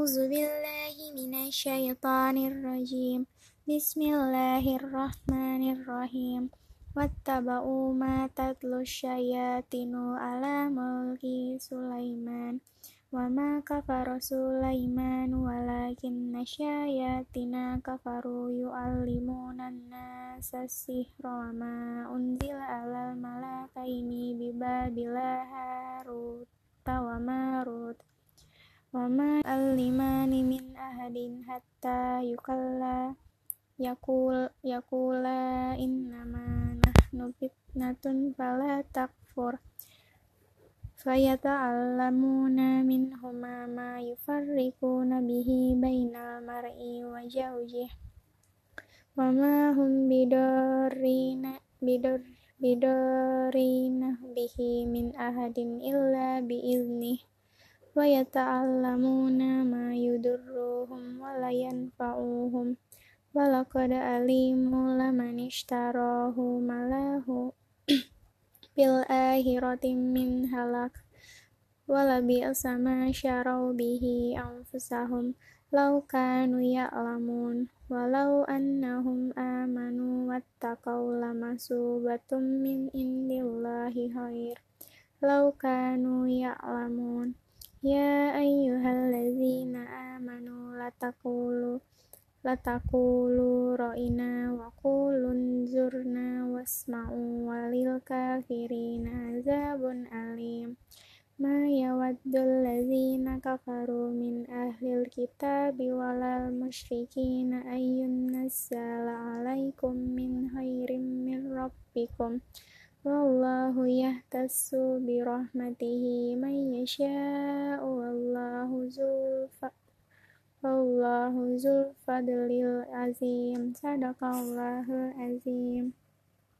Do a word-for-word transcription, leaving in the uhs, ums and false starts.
A'udzu billahi minasyaitonir rajim. Bismillahirrahmanirrahim. Wattaba'u ma tatlu syayatinu ala mulki Sulaiman. Wa ma kafara Sulaiman walakinna syayatina kafaru yu'allimuna an-nasa sihra ma unzila alal malakaini bi Babila Harut wa Marut. Wa ma allimani min ahadin hatta yukalla yakul yakula innama nahnu fitnatun fala takfur fayata'allamuna minhuma ma yufarriquna bihi bainal mar'i wa zawjih wa ma hum bidarrina bidar bidarrina bihi min ahadin illa biiznih wa yata'allamuna ma yudurruhum wa la yanfa'uhum walaqad alimu laman ishtarahu malahu bil akhirati min halak wala bi'sa ma syarau bihi anfusahum law kanu ya'lamun walau annahum amanu wattaqaw lamasubatum min indillahi khair law kanu ya'lamun. Ya ayyuhallazina amanu lataqulu Latakulu ro'ina wa kulun zurna wasma'u walil kafirina azabun alim. Ma yawaddul lazina kafaru min ahlil kitabi walal musyrikina ayyun nazzala alaikum min khairim min rabbikum. Wallahu yahtassu birahmatihi man yasha'u wallahu zulfa Allahu Zul Fadlil Azim. Sadaqallahul Azim.